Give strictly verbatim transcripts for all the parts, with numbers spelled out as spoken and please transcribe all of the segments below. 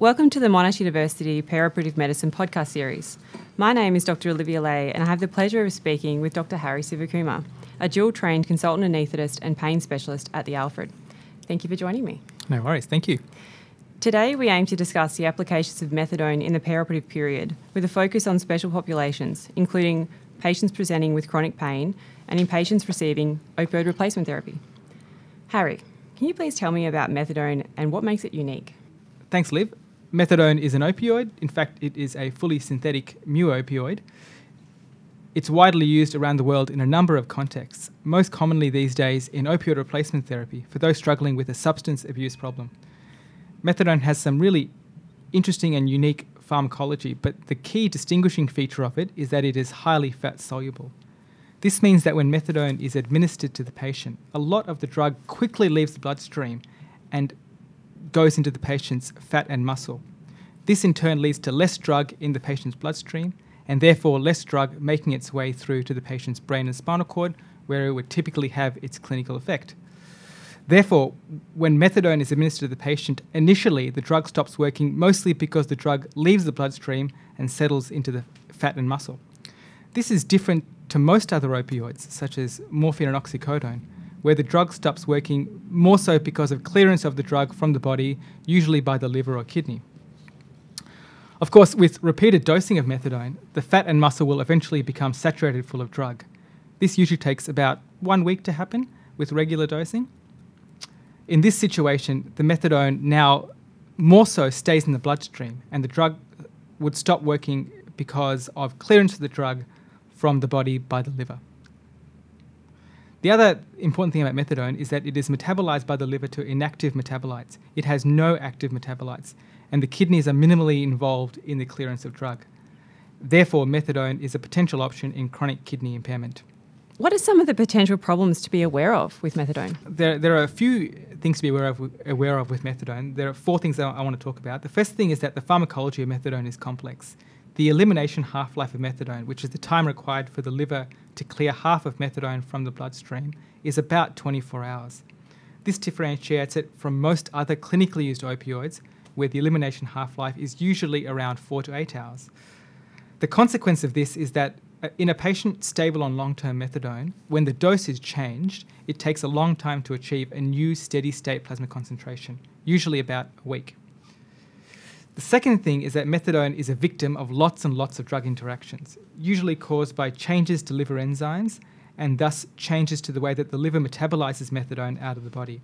Welcome to the Monash University Perioperative Medicine podcast series. My name is Doctor Olivia Lay and I have the pleasure of speaking with Doctor Harry Sivakumar, a dual-trained consultant anaesthetist and pain specialist at the Alfred. Thank you for joining me. No worries, thank you. Today we aim to discuss the applications of methadone in the perioperative period with a focus on special populations, including patients presenting with chronic pain and in patients receiving opioid replacement therapy. Harry, can you please tell me about methadone and what makes it unique? Thanks, Liv. Methadone is an opioid. In fact, it is a fully synthetic mu opioid. It's widely used around the world in a number of contexts, most commonly these days in opioid replacement therapy for those struggling with a substance abuse problem. Methadone has some really interesting and unique pharmacology, but the key distinguishing feature of it is that it is highly fat-soluble. This means that when methadone is administered to the patient, a lot of the drug quickly leaves the bloodstream and goes into the patient's fat and muscle. This in turn leads to less drug in the patient's bloodstream and therefore less drug making its way through to the patient's brain and spinal cord, where it would typically have its clinical effect. Therefore, when methadone is administered to the patient, initially the drug stops working mostly because the drug leaves the bloodstream and settles into the fat and muscle. This is different to most other opioids, such as morphine and oxycodone, where the drug stops working more so because of clearance of the drug from the body, usually by the liver or kidney. Of course, with repeated dosing of methadone, the fat and muscle will eventually become saturated full of drug. This usually takes about one week to happen with regular dosing. In this situation, the methadone now more so stays in the bloodstream and the drug would stop working because of clearance of the drug from the body by the liver. The other important thing about methadone is that it is metabolized by the liver to inactive metabolites. It has no active metabolites, and the kidneys are minimally involved in the clearance of drug. Therefore, methadone is a potential option in chronic kidney impairment. What are some of the potential problems to be aware of with methadone? There, there are a few things to be aware of, aware of with methadone. There are four things that I want to talk about. The first thing is that the pharmacology of methadone is complex. The elimination half-life of methadone, which is the time required for the liver to clear half of methadone from the bloodstream, is about twenty-four hours. This differentiates it from most other clinically used opioids, where the elimination half-life is usually around four to eight hours. The consequence of this is that in a patient stable on long-term methadone, when the dose is changed, it takes a long time to achieve a new steady-state plasma concentration, usually about a week. The second thing is that methadone is a victim of lots and lots of drug interactions, usually caused by changes to liver enzymes and thus changes to the way that the liver metabolizes methadone out of the body.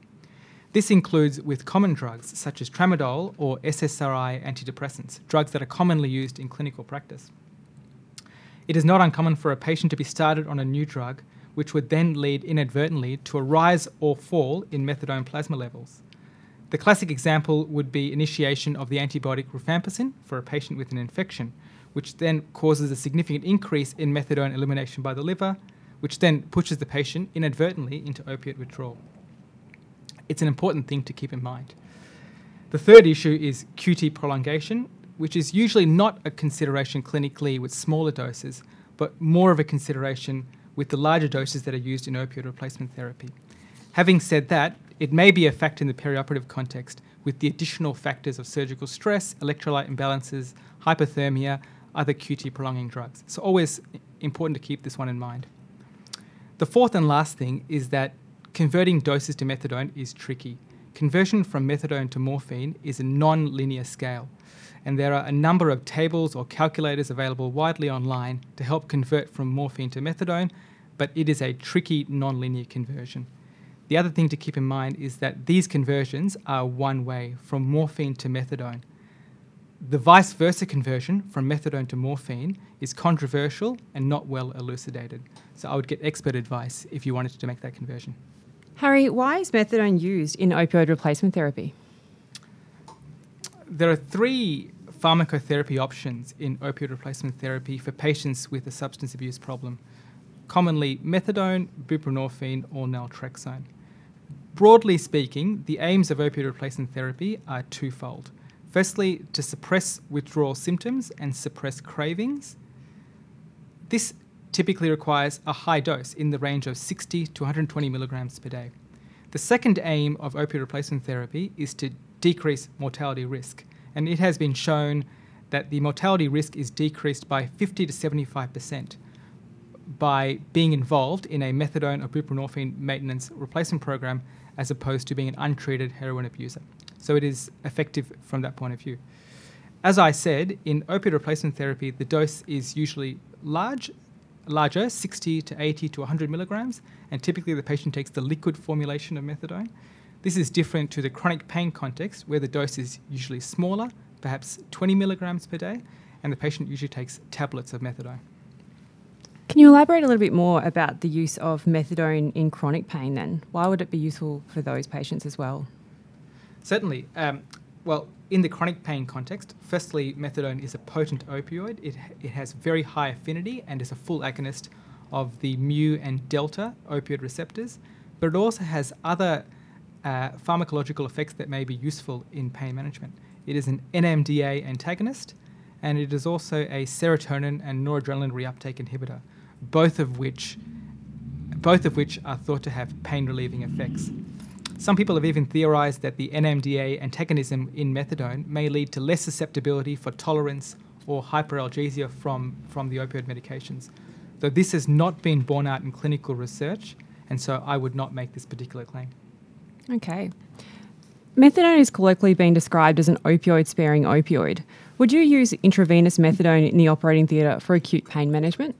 This includes with common drugs such as tramadol or S S R I antidepressants, drugs that are commonly used in clinical practice. It is not uncommon for a patient to be started on a new drug, which would then lead inadvertently to a rise or fall in methadone plasma levels. The classic example would be initiation of the antibiotic rifampicin for a patient with an infection, which then causes a significant increase in methadone elimination by the liver, which then pushes the patient inadvertently into opiate withdrawal. It's an important thing to keep in mind. The third issue is Q T prolongation, which is usually not a consideration clinically with smaller doses, but more of a consideration with the larger doses that are used in opioid replacement therapy. Having said that, it may be a factor in the perioperative context with the additional factors of surgical stress, electrolyte imbalances, hypothermia, other Q T prolonging drugs. So always important to keep this one in mind. The fourth and last thing is that converting doses to methadone is tricky. Conversion from methadone to morphine is a non-linear scale, and there are a number of tables or calculators available widely online to help convert from morphine to methadone, but it is a tricky non-linear conversion. The other thing to keep in mind is that these conversions are one way, from morphine to methadone. The vice versa conversion from methadone to morphine is controversial and not well elucidated. So I would get expert advice if you wanted to make that conversion. Harry, why is methadone used in opioid replacement therapy? There are three pharmacotherapy options in opioid replacement therapy for patients with a substance abuse problem, commonly methadone, buprenorphine or naltrexone. Broadly speaking, the aims of opioid replacement therapy are twofold. Firstly, to suppress withdrawal symptoms and suppress cravings. This typically requires a high dose in the range of sixty to one hundred twenty milligrams per day. The second aim of opioid replacement therapy is to decrease mortality risk, and it has been shown that the mortality risk is decreased by fifty to seventy-five percent by being involved in a methadone or buprenorphine maintenance replacement program as opposed to being an untreated heroin abuser. So it is effective from that point of view. As I said, in opioid replacement therapy, the dose is usually large, larger, sixty to eighty to one hundred milligrams, and typically the patient takes the liquid formulation of methadone. This is different to the chronic pain context, where the dose is usually smaller, perhaps twenty milligrams per day, and the patient usually takes tablets of methadone. Can you elaborate a little bit more about the use of methadone in chronic pain then? Why would it be useful for those patients as well? Certainly. Um, well, in the chronic pain context, firstly, methadone is a potent opioid. It, it has very high affinity and is a full agonist of the mu and delta opioid receptors, but it also has other uh, pharmacological effects that may be useful in pain management. It is an N M D A antagonist, and it is also a serotonin and noradrenaline reuptake inhibitor, both of which both of which are thought to have pain-relieving effects. Some people have even theorised that the N M D A antagonism in methadone may lead to less susceptibility for tolerance or hyperalgesia from, from the opioid medications, though this has not been borne out in clinical research, and so I would not make this particular claim. Okay. Methadone is colloquially being described as an opioid-sparing opioid. Would you use intravenous methadone in the operating theatre for acute pain management?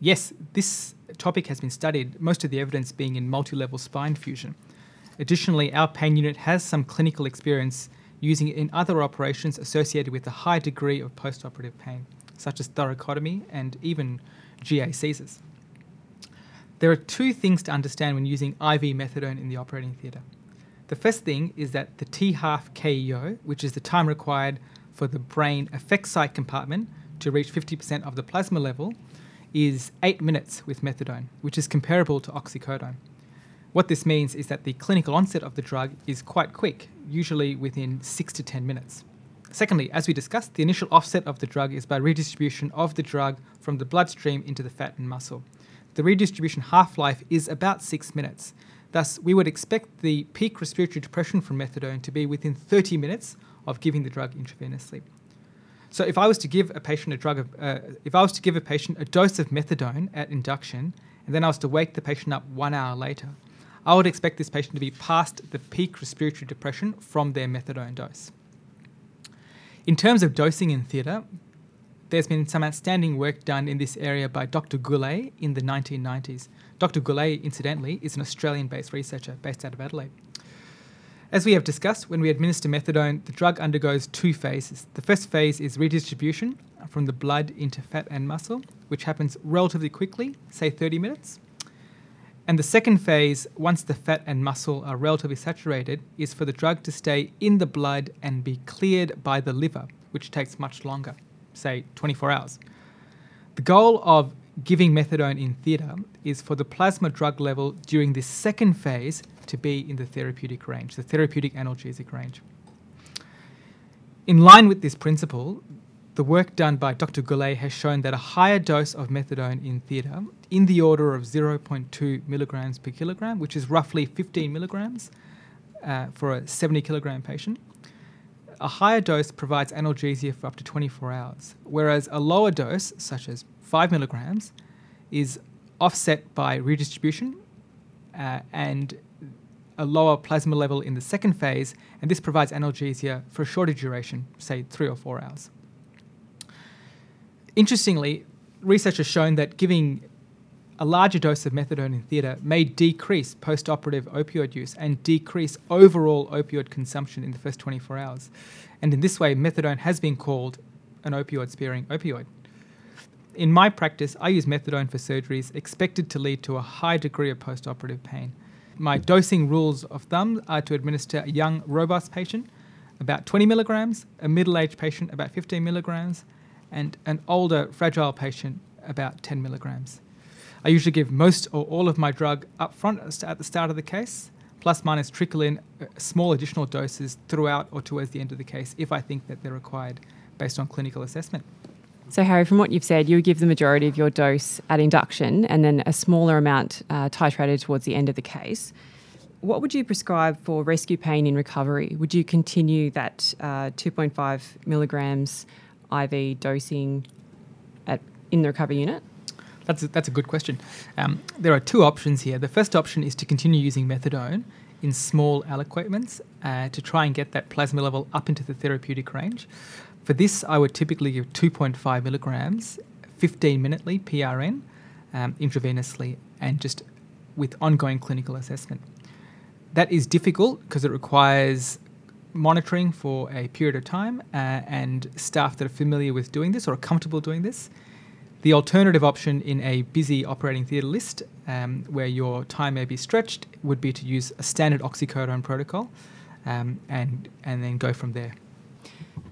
Yes, this topic has been studied, most of the evidence being in multi-level spine fusion. Additionally, our pain unit has some clinical experience using it in other operations associated with a high degree of postoperative pain, such as thoracotomy and even G A seizures. There are two things to understand when using I V methadone in the operating theatre. The first thing is that the T half K E O, which is the time required for the brain effect site compartment to reach fifty percent of the plasma level, is eight minutes with methadone, which is comparable to oxycodone. What this means is that the clinical onset of the drug is quite quick, usually within six to ten minutes. Secondly, as we discussed, the initial offset of the drug is by redistribution of the drug from the bloodstream into the fat and muscle. The redistribution half-life is about six minutes. Thus, we would expect the peak respiratory depression from methadone to be within thirty minutes of giving the drug intravenously. So, if I was to give a patient a drug, of, uh, if I was to give a patient a dose of methadone at induction, and then I was to wake the patient up one hour later, I would expect this patient to be past the peak respiratory depression from their methadone dose. In terms of dosing in theatre, there's been some outstanding work done in this area by Doctor Goulet in the nineteen nineties. Doctor Goulet, incidentally, is an Australian-based researcher based out of Adelaide. As we have discussed, when we administer methadone, the drug undergoes two phases. The first phase is redistribution from the blood into fat and muscle, which happens relatively quickly, say thirty minutes. And the second phase, once the fat and muscle are relatively saturated, is for the drug to stay in the blood and be cleared by the liver, which takes much longer, say twenty-four hours. The goal of giving methadone in theatre is for the plasma drug level during this second phase to be in the therapeutic range, the therapeutic analgesic range. In line with this principle, the work done by Doctor Goulet has shown that a higher dose of methadone in theatre, in the order of zero point two milligrams per kilogram, which is roughly fifteen milligrams uh, for a seventy kilogram patient, a higher dose provides analgesia for up to twenty-four hours, whereas a lower dose, such as five milligrams, is offset by redistribution uh, and a lower plasma level in the second phase, and this provides analgesia for a shorter duration, say three or four hours. Interestingly, research has shown that giving a larger dose of methadone in theatre may decrease post-operative opioid use and decrease overall opioid consumption in the first twenty-four hours. And in this way, methadone has been called an opioid-sparing opioid. In my practice, I use methadone for surgeries expected to lead to a high degree of post-operative pain. My dosing rules of thumb are to administer a young, robust patient about twenty milligrams, a middle-aged patient about fifteen milligrams, and an older, fragile patient about ten milligrams. I usually give most or all of my drug up front at the start of the case, plus minus trickle in small additional doses throughout or towards the end of the case if I think that they're required based on clinical assessment. So, Harry, from what you've said, you would give the majority of your dose at induction and then a smaller amount uh, titrated towards the end of the case. what would you prescribe for rescue pain in recovery? Would you continue that uh, two point five milligrams I V dosing at in the recovery unit? That's a, that's a good question. Um, there are two options here. The first option is to continue using methadone in small aliquots uh, to try and get that plasma level up into the therapeutic range. For this, I would typically give two point five milligrams, fifteen minutely P R N, um, intravenously, and just with ongoing clinical assessment. That is difficult because it requires monitoring for a period of time uh, and staff that are familiar with doing this or are comfortable doing this. The alternative option in a busy operating theatre list um, where your time may be stretched would be to use a standard oxycodone protocol um, and, and then go from there.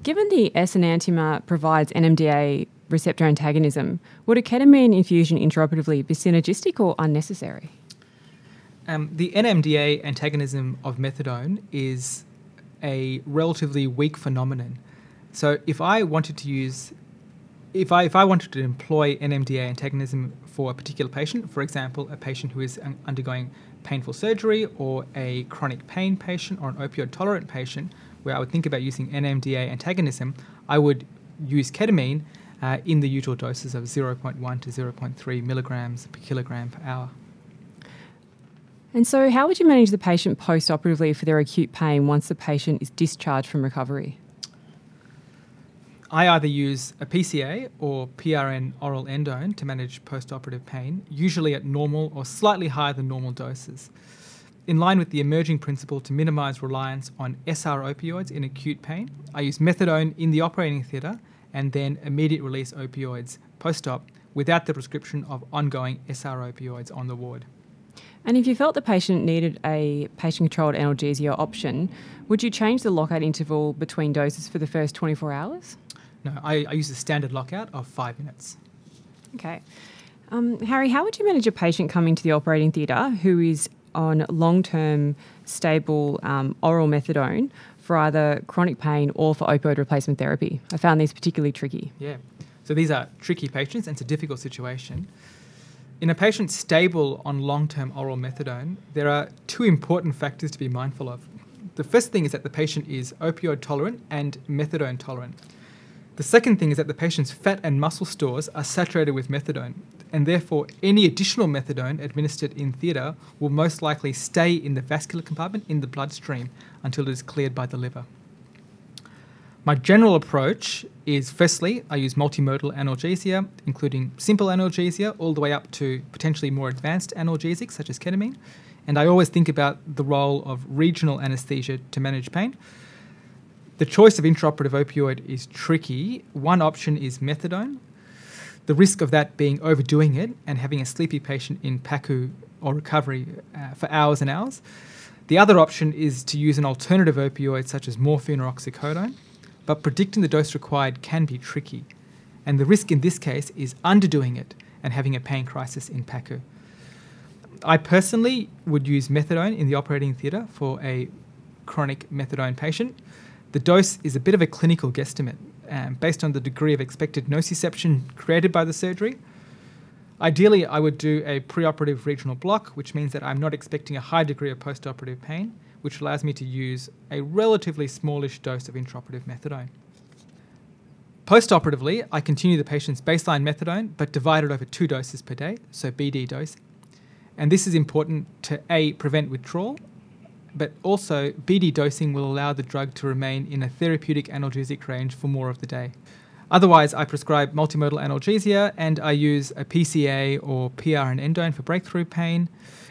Given the S enantiomer provides N M D A receptor antagonism, would a ketamine infusion intraoperatively be synergistic or unnecessary? Um, the N M D A antagonism of methadone is a relatively weak phenomenon. So if I wanted to use... If I if I wanted to employ N M D A antagonism for a particular patient, for example, a patient who is undergoing painful surgery or a chronic pain patient or an opioid-tolerant patient, where I would think about using N M D A antagonism, I would use ketamine uh, in the usual doses of zero point one to zero point three milligrams per kilogram per hour. And so how would you manage the patient post-operatively for their acute pain once the patient is discharged from recovery? I either use a P C A or P R N oral endone to manage post-operative pain, usually at normal or slightly higher than normal doses. In line with the emerging principle to minimise reliance on S R opioids in acute pain, I use methadone in the operating theatre and then immediate-release opioids post-op without the prescription of ongoing S R opioids on the ward. And if you felt the patient needed a patient-controlled analgesia option, would you change the lockout interval between doses for the first twenty-four hours? No, I, I use a standard lockout of five minutes. Okay. Um, Harry, how would you manage a patient coming to the operating theatre who is on long-term stable um, oral methadone for either chronic pain or for opioid replacement therapy? I found these particularly tricky. Yeah. So these are tricky patients and it's a difficult situation. In a patient stable on long-term oral methadone, there are two important factors to be mindful of. The first thing is that the patient is opioid tolerant and methadone tolerant. The second thing is that the patient's fat and muscle stores are saturated with methadone, and therefore any additional methadone administered in theatre will most likely stay in the vascular compartment in the bloodstream until it is cleared by the liver. My general approach is, firstly, I use multimodal analgesia, including simple analgesia all the way up to potentially more advanced analgesics such as ketamine, and I always think about the role of regional anaesthesia to manage pain. The choice of intraoperative opioid is tricky. One option is methadone. The risk of that being overdoing it and having a sleepy patient in P A C U or recovery uh, for hours and hours. The other option is to use an alternative opioid such as morphine or oxycodone, but predicting the dose required can be tricky. And the risk in this case is underdoing it and having a pain crisis in P A C U. I personally would use methadone in the operating theatre for a chronic methadone patient. The dose is a bit of a clinical guesstimate um, based on the degree of expected nociception created by the surgery. Ideally, I would do a preoperative regional block, which means that I'm not expecting a high degree of postoperative pain, which allows me to use a relatively smallish dose of intraoperative methadone. Postoperatively, I continue the patient's baseline methadone, but divide it over two doses per day, so B D dose. And this is important to A, prevent withdrawal, but also B D dosing will allow the drug to remain in a therapeutic analgesic range for more of the day. Otherwise, I prescribe multimodal analgesia and I use a P C A or P R N endone for breakthrough pain.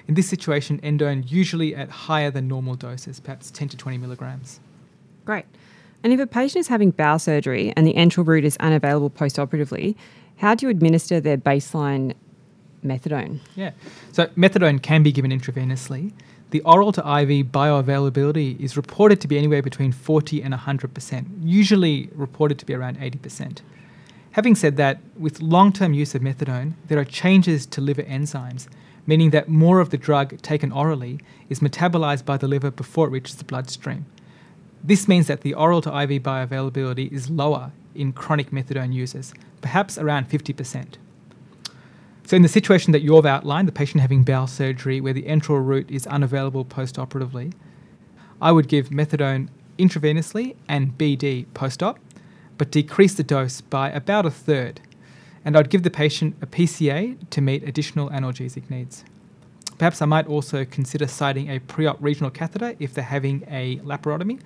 In this situation, endone usually at higher than normal doses, perhaps ten to twenty milligrams. Great. And if a patient is having bowel surgery and the enteral route is unavailable postoperatively, how do you administer their baseline methadone? Yeah, so methadone can be given intravenously. The oral to I V bioavailability is reported to be anywhere between forty and one hundred percent, usually reported to be around eighty percent. Having said that, with long-term use of methadone, there are changes to liver enzymes, meaning that more of the drug taken orally is metabolized by the liver before it reaches the bloodstream. This means that the oral to I V bioavailability is lower in chronic methadone users, perhaps around fifty percent. So in the situation that you've outlined, the patient having bowel surgery where the enteral route is unavailable post-operatively, I would give methadone intravenously and B D post-op, but decrease the dose by about a third. And I'd give the patient a P C A to meet additional analgesic needs. Perhaps I might also consider citing a pre-op regional catheter if they're having a laparotomy.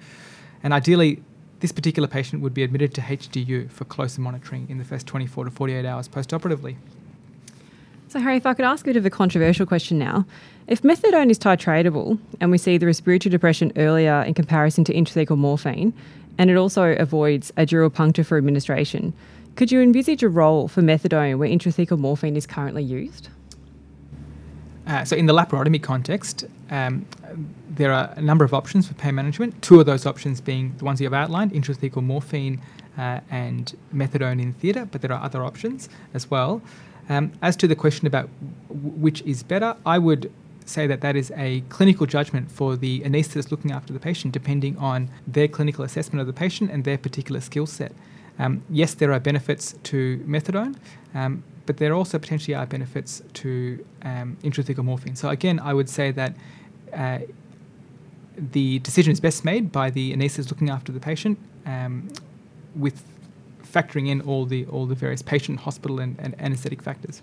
And ideally, this particular patient would be admitted to H D U for closer monitoring in the first twenty-four to forty-eight hours post-operatively. So Harry, if I could ask a bit of a controversial question now. If methadone is titratable and we see the respiratory depression earlier in comparison to intrathecal morphine, and it also avoids a dural puncture for administration, could you envisage a role for methadone where intrathecal morphine is currently used? Uh, so in the laparotomy context, um, there are a number of options for pain management, two of those options being the ones you've outlined, intrathecal morphine uh, and methadone in theatre, but there are other options as well. Um, as to the question about w- which is better, I would say that that is a clinical judgment for the anaesthetist looking after the patient, depending on their clinical assessment of the patient and their particular skill set. Um, yes, there are benefits to methadone, um, but there also potentially are benefits to um, intrathecal morphine. So again, I would say that uh, the decision is best made by the anaesthetist looking after the patient, um, with factoring in all the all the various patient, hospital and, and anaesthetic factors.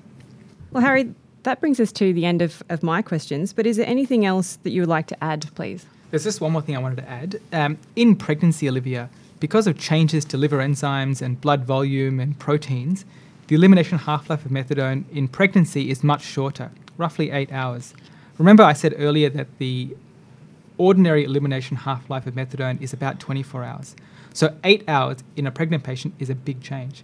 Well, Harry, that brings us to the end of, of my questions, but is there anything else that you would like to add, please? There's just one more thing I wanted to add. Um, in pregnancy, Olivia, because of changes to liver enzymes and blood volume and proteins, the elimination half-life of methadone in pregnancy is much shorter, roughly eight hours. Remember I said earlier that the ordinary elimination half-life of methadone is about twenty-four hours. So eight hours in a pregnant patient is a big change.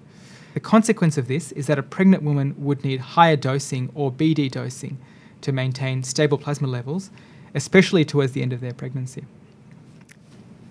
The consequence of this is that a pregnant woman would need higher dosing or B D dosing to maintain stable plasma levels, especially towards the end of their pregnancy.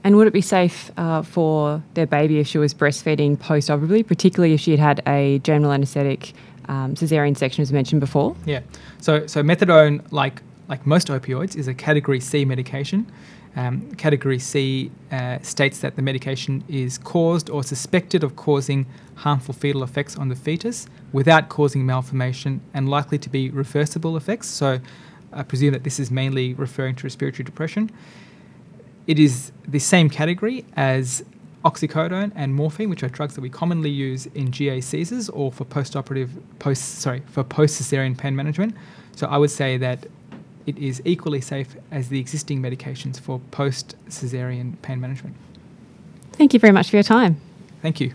And would it be safe uh, for their baby if she was breastfeeding post-operatively, particularly if she had had a general anaesthetic um, caesarean section as mentioned before? Yeah. So so methadone, like like most opioids, is a Category C medication. Um, Category C uh, states that the medication is caused or suspected of causing harmful fetal effects on the fetus without causing malformation and likely to be reversible effects. So I presume that this is mainly referring to respiratory depression. It is the same category as oxycodone and morphine, which are drugs that we commonly use in G A seizures or for post-operative, post sorry, for post-caesarean pain management. So I would say that it is equally safe as the existing medications for post-caesarean pain management. Thank you very much for your time. Thank you.